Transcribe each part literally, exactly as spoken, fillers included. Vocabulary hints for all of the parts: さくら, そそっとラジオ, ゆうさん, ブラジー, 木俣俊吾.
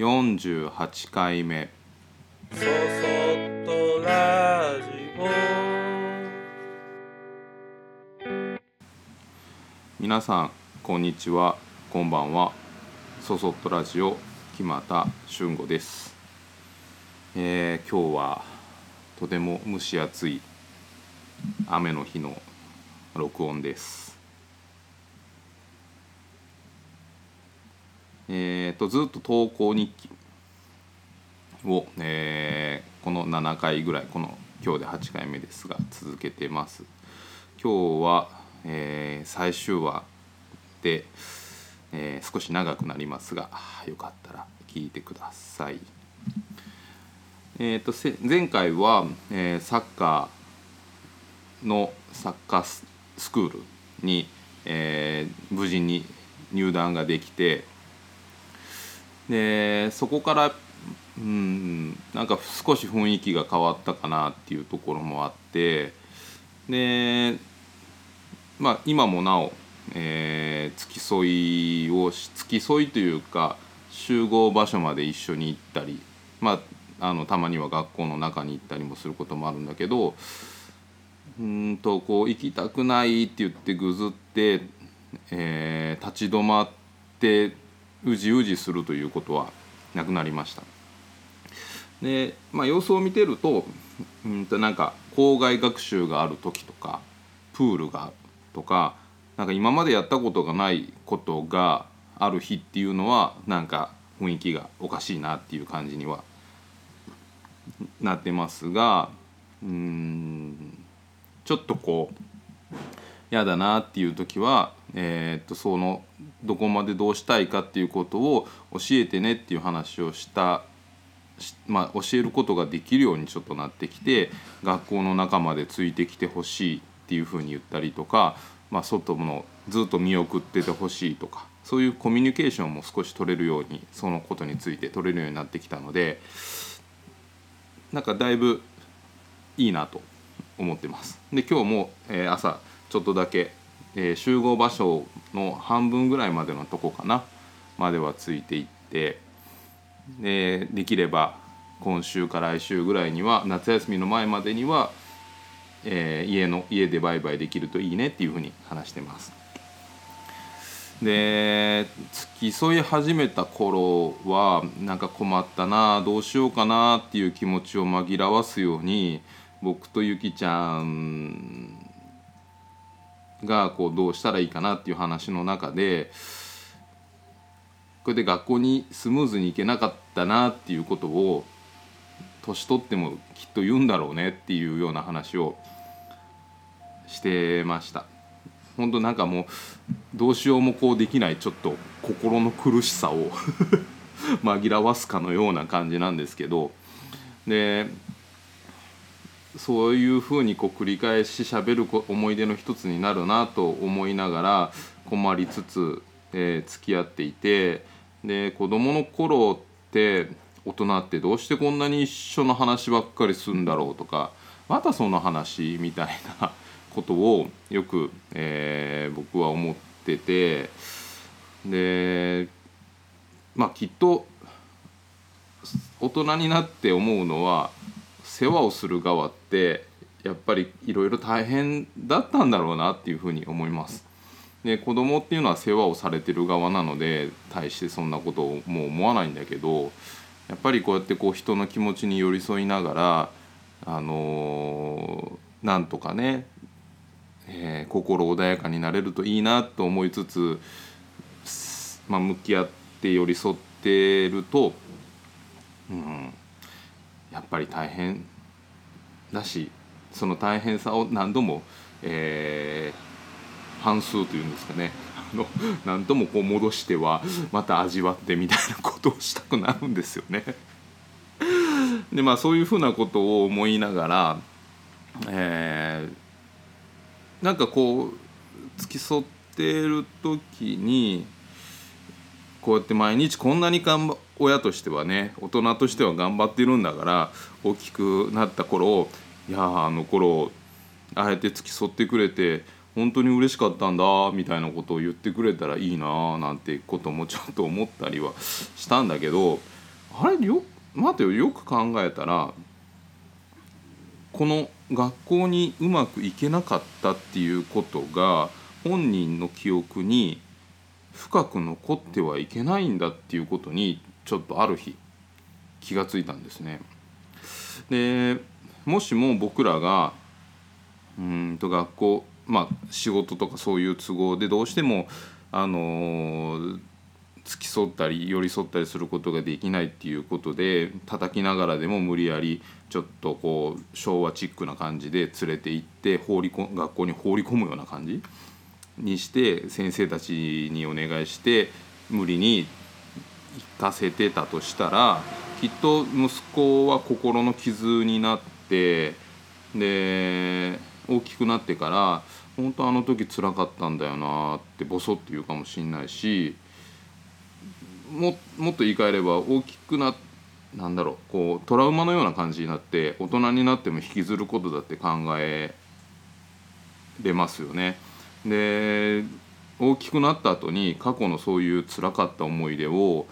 よんじゅうはちかいめそそっとラジオ。皆さんこんにちは、こんばんは。そそっとラジオ木俣俊吾です。えー、今日はとても蒸し暑い雨の日の録音です。えー、とずっと投稿日記を、えー、このななかいぐらい、この今日ではちかいめですが続けてます。今日は、えー、最終話で、えー、少し長くなりますが、よかったら聞いてください。えー、と前回は、えー、サッカーのサッカー ス, スクールに、えー、無事に入団ができて、でそこから、うん、なんか少し雰囲気が変わったかなっていうところもあって、で、まあ、今もなお、えー、付き添いをし付き添いというか集合場所まで一緒に行ったり、まあ、あのたまには学校の中に行ったりもすることもあるんだけど、うんとこう行きたくないって言ってぐずって、えー、立ち止まってうじうじするということはなくなりました。で、まあ、様子を見てると、うんとなんか校外学習がある時とかプールがあるとか、なんか今までやったことがないことがある日っていうのはなんか雰囲気がおかしいなっていう感じにはなってますが、うーんちょっとこうやだなっていう時は、えー、っとそのどこまでどうしたいかっていうことを教えてねっていう話をした、まあ、教えることができるようにちょっとなってきて、学校の中までついてきてほしいっていうふうに言ったりとか、まあ、外のずっと見送っててほしいとか、そういうコミュニケーションも少し取れるように、そのことについて取れるようになってきたので、なんかだいぶいいなと思ってます。で今日も、えー、朝ちょっとだけ、えー、集合場所の半分ぐらいまでのとこかなまではついていって、で、できれば今週か来週ぐらいには、夏休みの前までには、えー、家の家でバイバイできるといいねっていうふうに話してます。で付き添い始めた頃はなんか困ったな、どうしようかなっていう気持ちを紛らわすように、僕とゆきちゃんがこうどうしたらいいかなっていう話の中で、これで学校にスムーズに行けなかったなっていうことを年取ってもきっと言うんだろうねっていうような話をしてました。本当なんかもうどうしようもこうできない、ちょっと心の苦しさを紛らわすかのような感じなんですけど、でそういうふうにこう繰り返し喋る思い出の一つになるなと思いながら困りつつ、えー、付き合っていて、で子どもの頃って大人ってどうしてこんなに一緒の話ばっかりするんだろうとか、またその話みたいなことをよく、えー、僕は思ってて、で、まあ、きっと大人になって思うのは、世話をする側ってやっぱりいろいろ大変だったんだろうなっていうふうに思います。で子供っていうのは世話をされてる側なので、大してそんなことをもう思わないんだけど、やっぱりこうやってこう人の気持ちに寄り添いながら、あのー、なんとかね、えー、心穏やかになれるといいなと思いつつ、まあ、向き合って寄り添ってると、うん、やっぱり大変だし、その大変さを何度も、えー、反数というんですかね、あの何度もこう戻してはまた味わってみたいなことをしたくなるんですよね。で、まあ、そういうふうなことを思いながら、えー、なんかこう付き添ってる時に、こうやって毎日こんなに頑張親としてはね、大人としては頑張ってるんだから、大きくなった頃、いやあの頃あえて付き添ってくれて本当に嬉しかったんだみたいなことを言ってくれたらいいななんてこともちょっと思ったりはしたんだけど、あれよ待てよよく考えたらこの学校にうまくいけなかったっていうことが本人の記憶に深く残ってはいけないんだっていうことにちょっとある日気がついたんですね。でもしも僕らがうーんと学校、まあ、仕事とかそういう都合でどうしても、あのー、付き添ったり寄り添ったりすることができないっていうことで叩きながらでも無理やりちょっとこう昭和チックな感じで連れて行って放りこ学校に放り込むような感じにして先生たちにお願いして無理に行かせてたとしたらきっと息子は心の傷になってで大きくなってから本当あの時辛かったんだよなってボソッと言うかもしれないし も, もっと言い換えれば大きくななんだろうこうトラウマのような感じになって大人になっても引きずることだって考えれますよね。で大きくなった後に過去のそういう辛かった思い出を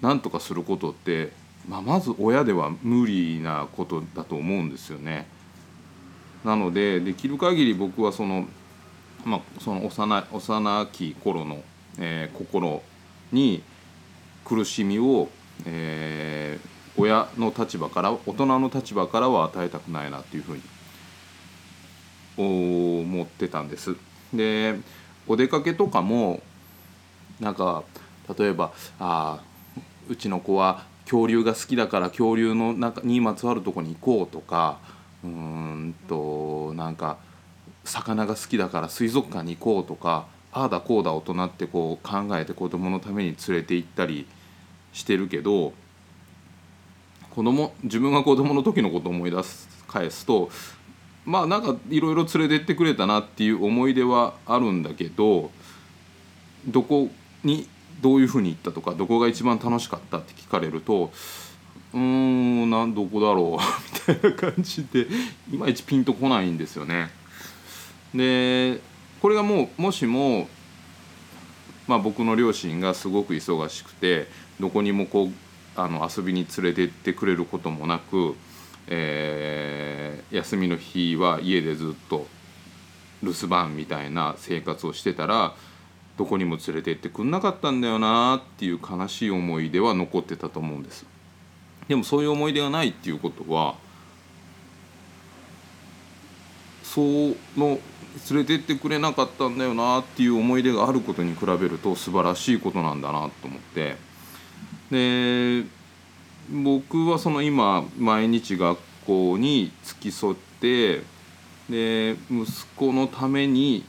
なんとかすることって、まあ、まず親では無理なことだと思うんですよね。なのでできる限り僕はその、まあ、その 幼, 幼き頃の、えー、心に苦しみを、えー、親の立場から大人の立場からは与えたくないなっていうふうに思ってたんです。でお出かけとかもなんか例えばあうちの子は恐竜が好きだから恐竜の中にまつわるとこに行こうとかうーんとなんか魚が好きだから水族館に行こうとかああだこうだ大人ってこう考えて子供のために連れて行ったりしてるけど子供自分が子供の時のことを思い出す返すとまあなんかいろいろ連れてってくれたなっていう思い出はあるんだけどどこにどういうふうに行ったとかどこが一番楽しかったって聞かれるとうーんなんどこだろうみたいな感じでいまいちピンとこないんですよね。でこれがもうもしも、まあ、僕の両親がすごく忙しくてどこにもこうあの遊びに連れてってくれることもなくえー、休みの日は家でずっと留守番みたいな生活をしてたらどこにも連れてってくんなかったんだよなっていう悲しい思い出は残ってたと思うんです。でもそういう思い出がないっていうことはその連れてってくれなかったんだよなっていう思い出があることに比べると素晴らしいことなんだなと思ってで僕はその今毎日学校に付き添ってで息子のために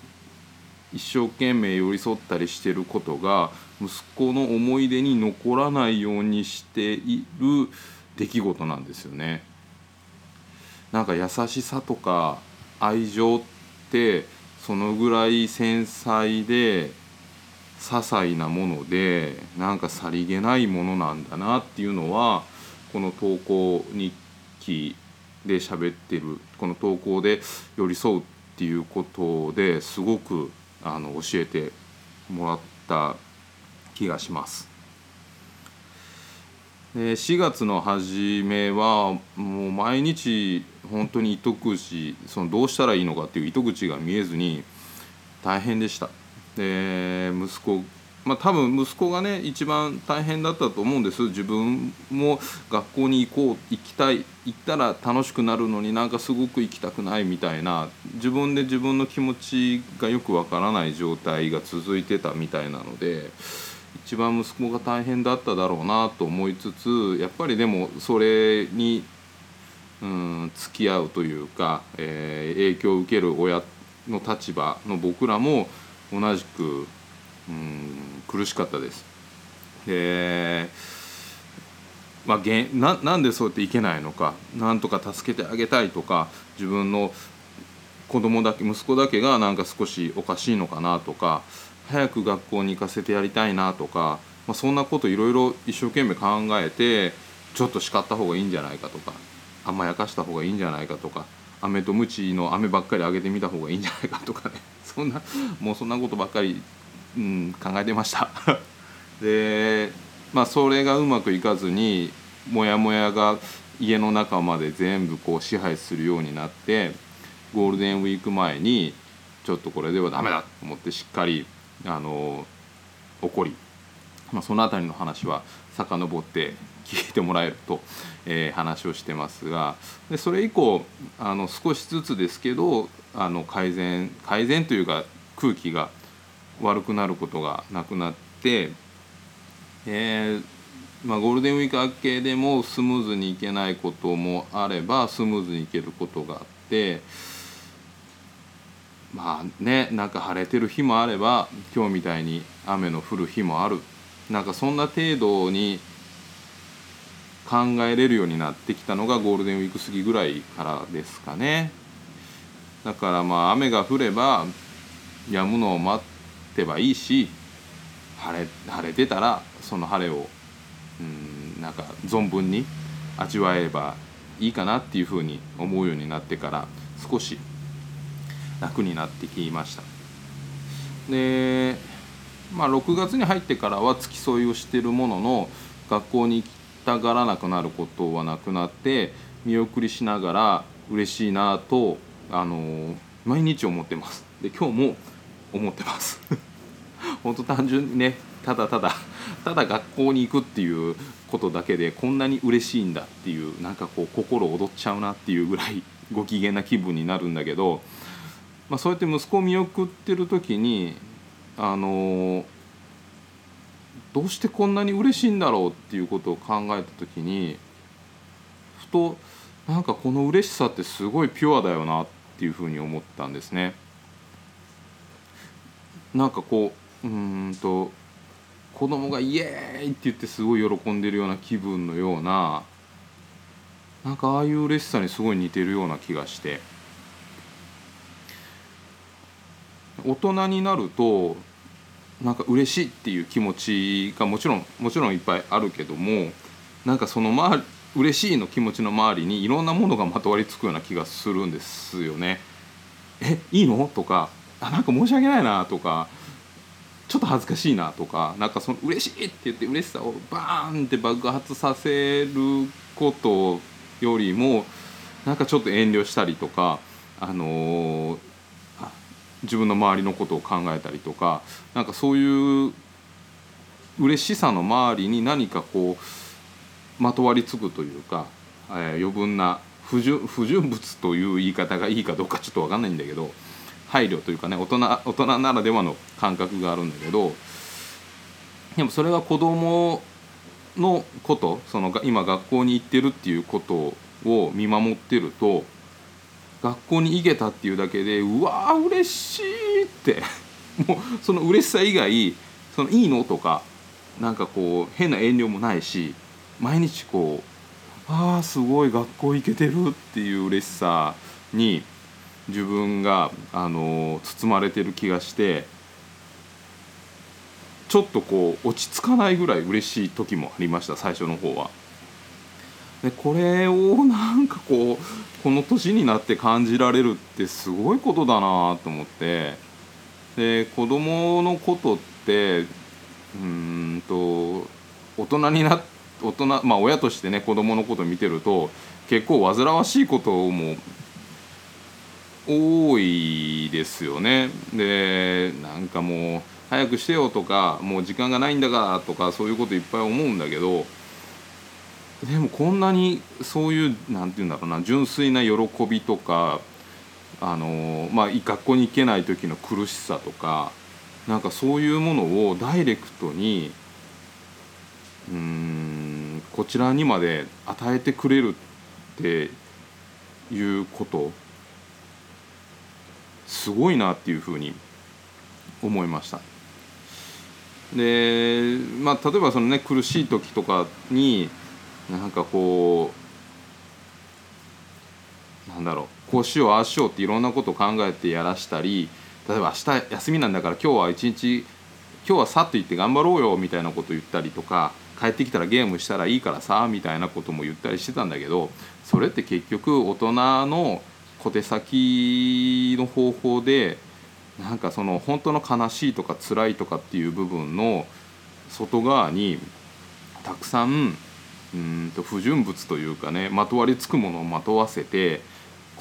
一生懸命寄り添ったりしてることが息子の思い出に残らないようにしている出来事なんですよね。なんか優しさとか愛情ってそのぐらい繊細で些細なものでなんかさりげないものなんだなっていうのはこの投稿日記で喋ってるこの投稿で寄り添うっていうことですごくあの教えてもらった気がします。でしがつの初めはもう毎日本当に糸口そのどうしたらいいのかっていう糸口が見えずに大変でした。で息子、まあ、多分息子がね一番大変だったと思うんです。自分も学校に行こう行きたい行ったら楽しくなるのになんかすごく行きたくないみたいな自分で自分の気持ちがよくわからない状態が続いてたみたいなので一番息子が大変だっただろうなと思いつつやっぱりでもそれにうん付き合うというか、えー、影響を受ける親の立場の僕らも同じく、うん、苦しかったです。で、まあ、げん な, なんでそうやっていけないのかなんとか助けてあげたいとか自分の子供だけ息子だけがなんか少しおかしいのかなとか早く学校に行かせてやりたいなとか、まあ、そんなこといろいろ一生懸命考えてちょっと叱った方がいいんじゃないかとか甘やかした方がいいんじゃないかとか飴とムチの飴ばっかりあげてみた方がいいんじゃないかとかねそんなもうそんなことばっかり、うん、考えてましたでまあ、それがうまくいかずにモヤモヤが家の中まで全部こう支配するようになって、ゴールデンウィーク前にちょっとこれではダメだと思ってしっかりあの怒り、まあ、そのあたりの話は遡って聞いてもらえると、えー、話をしてますが、でそれ以降あの少しずつですけどあの改善改善というか空気が悪くなることがなくなって、えーまあ、ゴールデンウィーク明けでもスムーズにいけないこともあればスムーズにいけることがあって、まあね、なんか晴れてる日もあれば今日みたいに雨の降る日もある、なんかそんな程度に考えれるようになってきたのがゴールデンウィーク過ぎぐらいからですかね。だからまあ雨が降れば止むのを待ってばいいし、晴れ、晴れてたらその晴れをうんなんか存分に味わえばいいかなっていうふうに思うようになってから少し楽になってきました。で、まあ、ろくがつに入ってからは付き添いをしているものの学校に行きたがらなくなることはなくなって、見送りしながら嬉しいなとあのー、毎日思ってます。で今日も思ってます本当単純にね、ただただただ学校に行くっていうことだけでこんなに嬉しいんだっていう、なんかこう心躍っちゃうなっていうぐらいご機嫌な気分になるんだけど、まあ、そうやって息子を見送ってる時にあのどうしてこんなに嬉しいんだろうっていうことを考えた時に、ふとなんかこの嬉しさってすごいピュアだよなっていうふうに思ったんですね。なんかこううーんと子供がイエーイって言ってすごい喜んでるような気分のような、なんかああいう嬉しさにすごい似てるような気がして、大人になるとなんか嬉しいっていう気持ちがもちろんもちろんいっぱいあるけども、なんかその周り嬉しいの気持ちの周りにいろんなものがまとわりつくような気がするんですよね。え、いいのとか、あ、なんか申し訳ないなとか、ちょっと恥ずかしいなとか、なんかその嬉しいって言って嬉しさをバーンって爆発させることよりも、なんかちょっと遠慮したりとか、あのー自分の周りのことを考えたりとか、なんかそういう嬉しさの周りに何かこうまとわりつくというか、えー、余分な不純、不純物という言い方がいいかどうかちょっと分かんないんだけど、配慮というかね、大人、大人ならではの感覚があるんだけど、でもそれが子供のこと、その今学校に行ってるっていうことを見守ってると、学校に行けたっていうだけでうわー嬉しいってもうその嬉しさ以外そのいいのとかなんかこう変な遠慮もないし、毎日こうあーすごい学校行けてるっていう嬉しさに自分があの包まれてる気がして、ちょっとこう落ち着かないぐらい嬉しい時もありました、最初の方は。でこれをなんかこうこの年になって感じられるってすごいことだなと思って、で子供のことってうーんと大人にな大人まあ親としてね、子供のことを見てると結構煩わしいことも多いですよね。でなんかもう早くしてよとか、もう時間がないんだからとか、そういうこといっぱい思うんだけど、でもこんなにそういうなんていうんだろうな、純粋な喜びとか、あのまあ学校に行けない時の苦しさとか、なんかそういうものをダイレクトにうーんこちらにまで与えてくれるっていうことすごいなっていうふうに思いました。で、まあ例えばそのね苦しい時とかに。なんかこうなんだろうこうしようああしようっていろんなことを考えてやらしたり、例えば明日休みなんだから今日は一日今日はさっと行って頑張ろうよみたいなことを言ったりとか、帰ってきたらゲームしたらいいからさみたいなことも言ったりしてたんだけど、それって結局大人の小手先の方法で、なんかその本当の悲しいとか辛いとかっていう部分の外側にたくさん、うんと不純物というかね、まとわりつくものをまとわせて、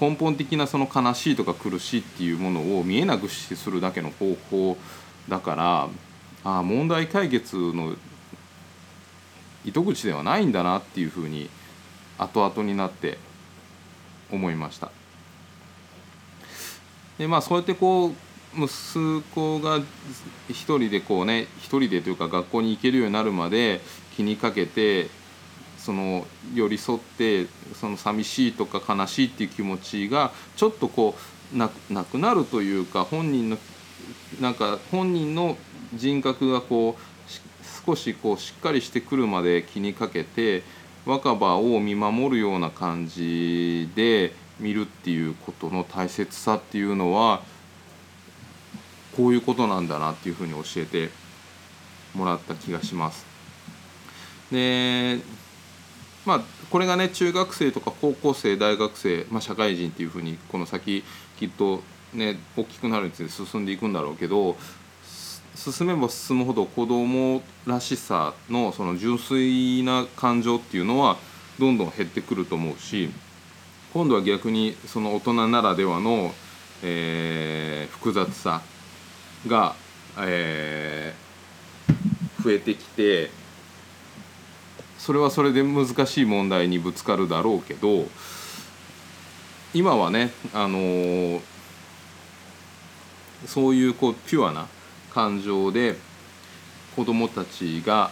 根本的なその悲しいとか苦しいっていうものを見えなくするだけの方法だから、ああ問題解決の糸口ではないんだなっていうふうに後々になって思いました。でまあそうやってこう息子が一人でこうね一人でというか学校に行けるようになるまで気にかけて、その寄り添って、その寂しいとか悲しいっていう気持ちがちょっとこう な, なくなるというか、本人のなんか本人の人格がこう少しこうしっかりしてくるまで気にかけて若葉を見守るような感じで見るっていうことの大切さっていうのはこういうことなんだなっていうふうに教えてもらった気がします。で、まあこれがね中学生とか高校生、大学生、まあ、社会人っていうふうにこの先きっとね大きくなるにつれて進んでいくんだろうけど、進めば進むほど子供らしさのその純粋な感情っていうのはどんどん減ってくると思うし、今度は逆にその大人ならではの、えー、複雑さが、えー、増えてきて、それはそれで難しい問題にぶつかるだろうけど、今はね、あのー、そういうこうピュアな感情で子どもたちが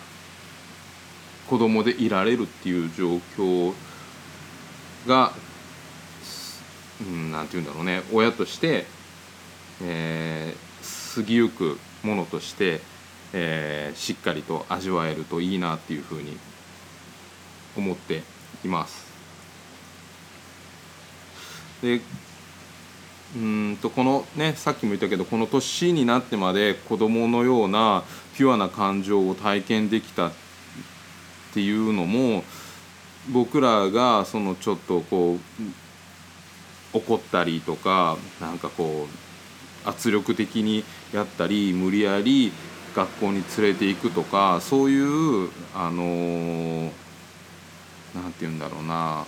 子どもでいられるっていう状況が、うん、なんていうんだろうね、親として、えー、過ぎゆくものとして、えー、しっかりと味わえるといいなっていうふうに思っています。でうんとこのねさっきも言ったけど、この年になってまで子供のようなピュアな感情を体験できたっていうのも、僕らがそのちょっとこう怒ったりとかなんかこう圧力的にやったり無理やり学校に連れていくとか、そういうあのなんていうんだろうな、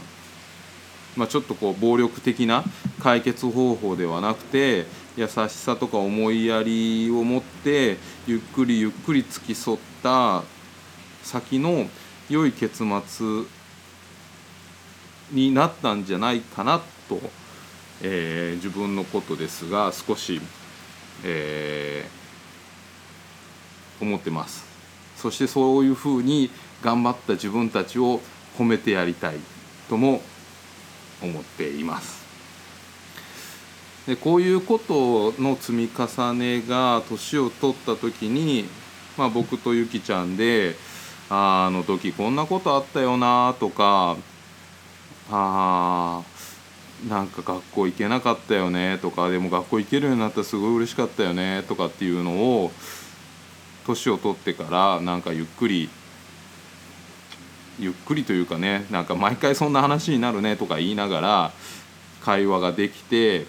まあ、ちょっとこう暴力的な解決方法ではなくて、優しさとか思いやりを持ってゆっくりゆっくり付き添った先の良い結末になったんじゃないかなと、えー、自分のことですが少し、えー、思ってます。そしてそういうふうに頑張った自分たちを褒めてやりたいとも思っています。でこういうことの積み重ねが年を取った時に、まあ、僕とゆきちゃんで あ, あの時こんなことあったよなとか、あなんか学校行けなかったよねとか、でも学校行けるようになったらすごい嬉しかったよねとかっていうのを年を取ってからなんかゆっくりゆっくりというかね、なんか毎回そんな話になるねとか言いながら会話ができて、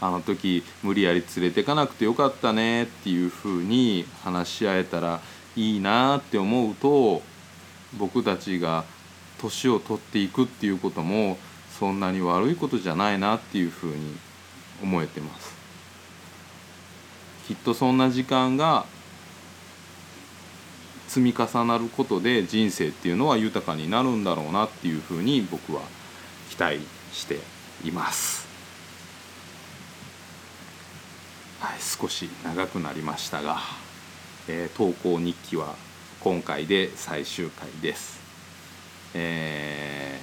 あの時無理やり連れてかなくてよかったねっていうふうに話し合えたらいいなって思うと、僕たちが年を取っていくっていうこともそんなに悪いことじゃないなっていうふうに思えてます。きっとそんな時間が積み重なることで人生っていうのは豊かになるんだろうなっていうふうに僕は期待しています、はい、少し長くなりましたが、えー、投稿日記は今回で最終回です、え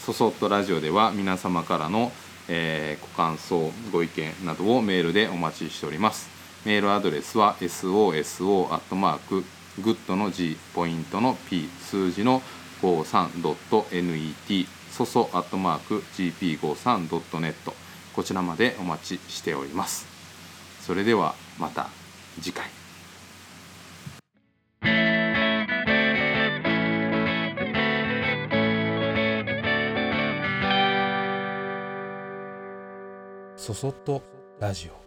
ー、そそっとラジオでは皆様からの、えー、ご感想ご意見などをメールでお待ちしております。メールアドレスは エスオーエスオー グッドの G ポイントの P 数字の ごじゅうさん ドット ネット そそ ジーピーごじゅうさん ドット ネット こちらまでお待ちしております。それではまた次回。そそっとラジオ。